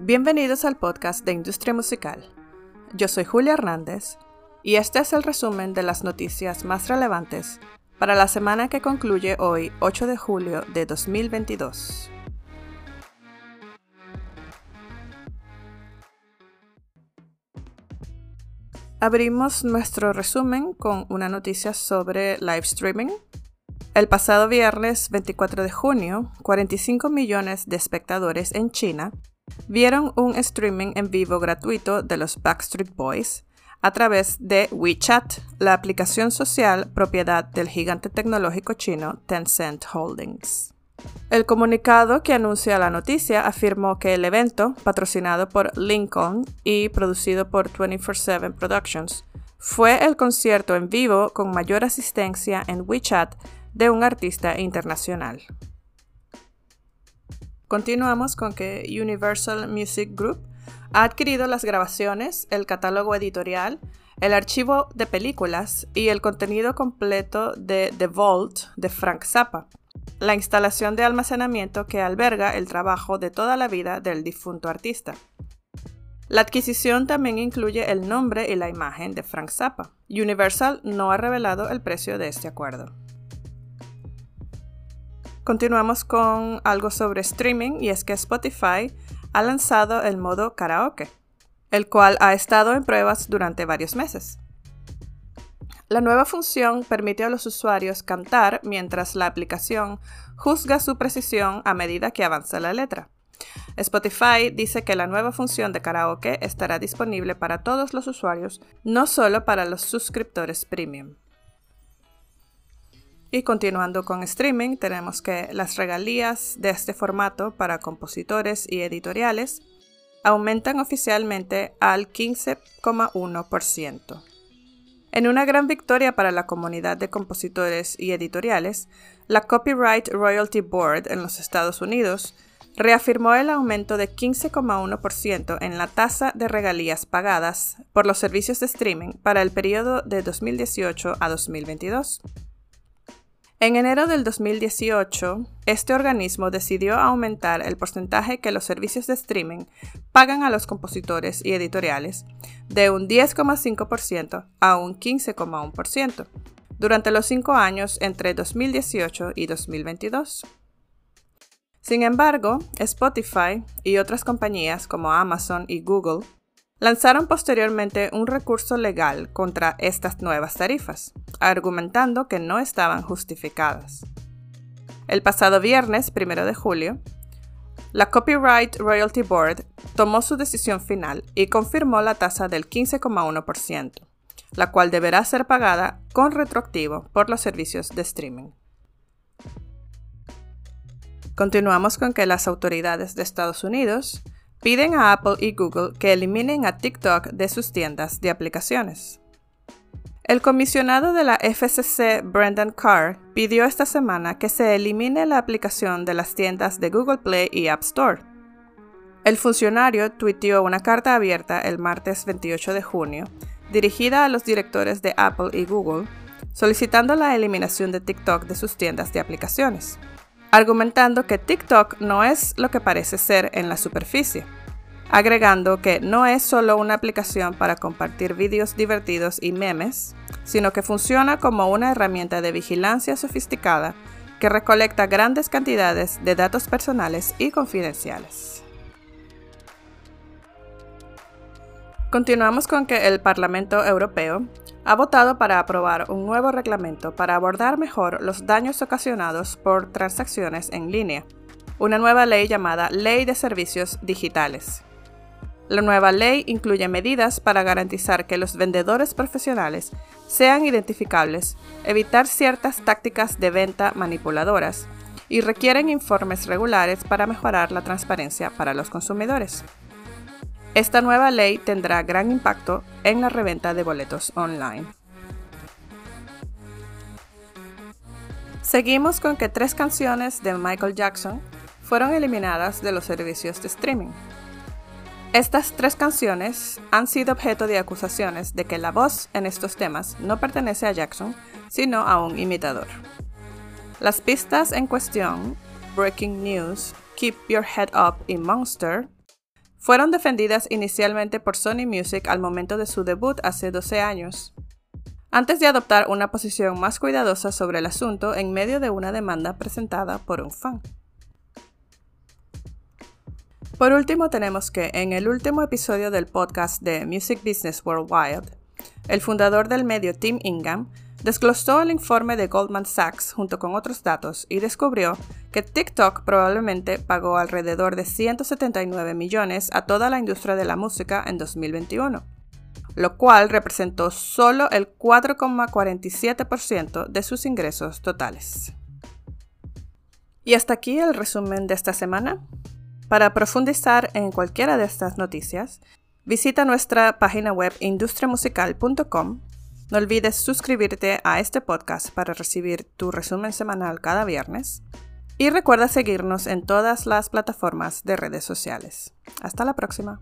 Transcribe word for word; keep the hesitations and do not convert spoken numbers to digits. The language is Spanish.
Bienvenidos al podcast de Industria Musical. Yo soy Julia Hernández y este es el resumen de las noticias más relevantes para la semana que concluye hoy, ocho de julio de dos mil veintidós. Abrimos nuestro resumen con una noticia sobre live streaming. El pasado viernes veinticuatro de junio, cuarenta y cinco millones de espectadores en China vieron un streaming en vivo gratuito de los Backstreet Boys a través de WeChat, la aplicación social propiedad del gigante tecnológico chino Tencent Holdings. El comunicado que anuncia la noticia afirmó que el evento, patrocinado por Lincoln y producido por veinticuatro siete Productions, fue el concierto en vivo con mayor asistencia en WeChat de un artista internacional. Continuamos con que Universal Music Group ha adquirido las grabaciones, el catálogo editorial, el archivo de películas y el contenido completo de The Vault de Frank Zappa, la instalación de almacenamiento que alberga el trabajo de toda la vida del difunto artista. La adquisición también incluye el nombre y la imagen de Frank Zappa. Universal no ha revelado el precio de este acuerdo. Continuamos con algo sobre streaming, y es que Spotify ha lanzado el modo karaoke, el cual ha estado en pruebas durante varios meses. La nueva función permite a los usuarios cantar mientras la aplicación juzga su precisión a medida que avanza la letra. Spotify dice que la nueva función de karaoke estará disponible para todos los usuarios, no solo para los suscriptores premium. Y continuando con streaming, tenemos que las regalías de este formato para compositores y editoriales aumentan oficialmente al quince coma uno por ciento. En una gran victoria para la comunidad de compositores y editoriales, la Copyright Royalty Board en los Estados Unidos reafirmó el aumento de quince coma uno por ciento en la tasa de regalías pagadas por los servicios de streaming para el periodo de dos mil dieciocho a dos mil veintidós. En enero del dos mil dieciocho, este organismo decidió aumentar el porcentaje que los servicios de streaming pagan a los compositores y editoriales de un diez coma cinco por ciento a un quince coma uno por ciento durante los cinco años entre dos mil dieciocho y dos mil veintidós. Sin embargo, Spotify y otras compañías como Amazon y Google lanzaron posteriormente un recurso legal contra estas nuevas tarifas, argumentando que no estaban justificadas. El pasado viernes, primero de julio, la Copyright Royalty Board tomó su decisión final y confirmó la tasa del quince coma uno por ciento, la cual deberá ser pagada con retroactivo por los servicios de streaming. Continuamos con que las autoridades de Estados Unidos piden a Apple y Google que eliminen a TikTok de sus tiendas de aplicaciones. El comisionado de la F C C, Brendan Carr, pidió esta semana que se elimine la aplicación de las tiendas de Google Play y App Store. El funcionario tuiteó una carta abierta el martes veintiocho de junio, dirigida a los directores de Apple y Google, solicitando la eliminación de TikTok de sus tiendas de aplicaciones, argumentando que TikTok no es lo que parece ser en la superficie, agregando que no es solo una aplicación para compartir vídeos divertidos y memes, sino que funciona como una herramienta de vigilancia sofisticada que recolecta grandes cantidades de datos personales y confidenciales. Continuamos con que el Parlamento Europeo ha votado para aprobar un nuevo reglamento para abordar mejor los daños ocasionados por transacciones en línea, una nueva ley llamada Ley de Servicios Digitales. La nueva ley incluye medidas para garantizar que los vendedores profesionales sean identificables, evitar ciertas tácticas de venta manipuladoras y requieren informes regulares para mejorar la transparencia para los consumidores. Esta nueva ley tendrá gran impacto en la reventa de boletos online. Seguimos con que tres canciones de Michael Jackson fueron eliminadas de los servicios de streaming. Estas tres canciones han sido objeto de acusaciones de que la voz en estos temas no pertenece a Jackson, sino a un imitador. Las pistas en cuestión, Breaking News, Keep Your Head Up y Monster, Fueron defendidas inicialmente por Sony Music al momento de su debut hace doce años. Antes de adoptar una posición más cuidadosa sobre el asunto en medio de una demanda presentada por un fan. Por último, tenemos que en el último episodio del podcast de Music Business Worldwide, el fundador del medio Tim Ingham desglosó el informe de Goldman Sachs junto con otros datos y descubrió que TikTok probablemente pagó alrededor de ciento setenta y nueve millones a toda la industria de la música en dos mil veintiuno, lo cual representó solo el cuatro coma cuarenta y siete por ciento de sus ingresos totales. Y hasta aquí el resumen de esta semana. Para profundizar en cualquiera de estas noticias, visita nuestra página web industria musical punto com. No olvides suscribirte a este podcast para recibir tu resumen semanal cada viernes. Y recuerda seguirnos en todas las plataformas de redes sociales. Hasta la próxima.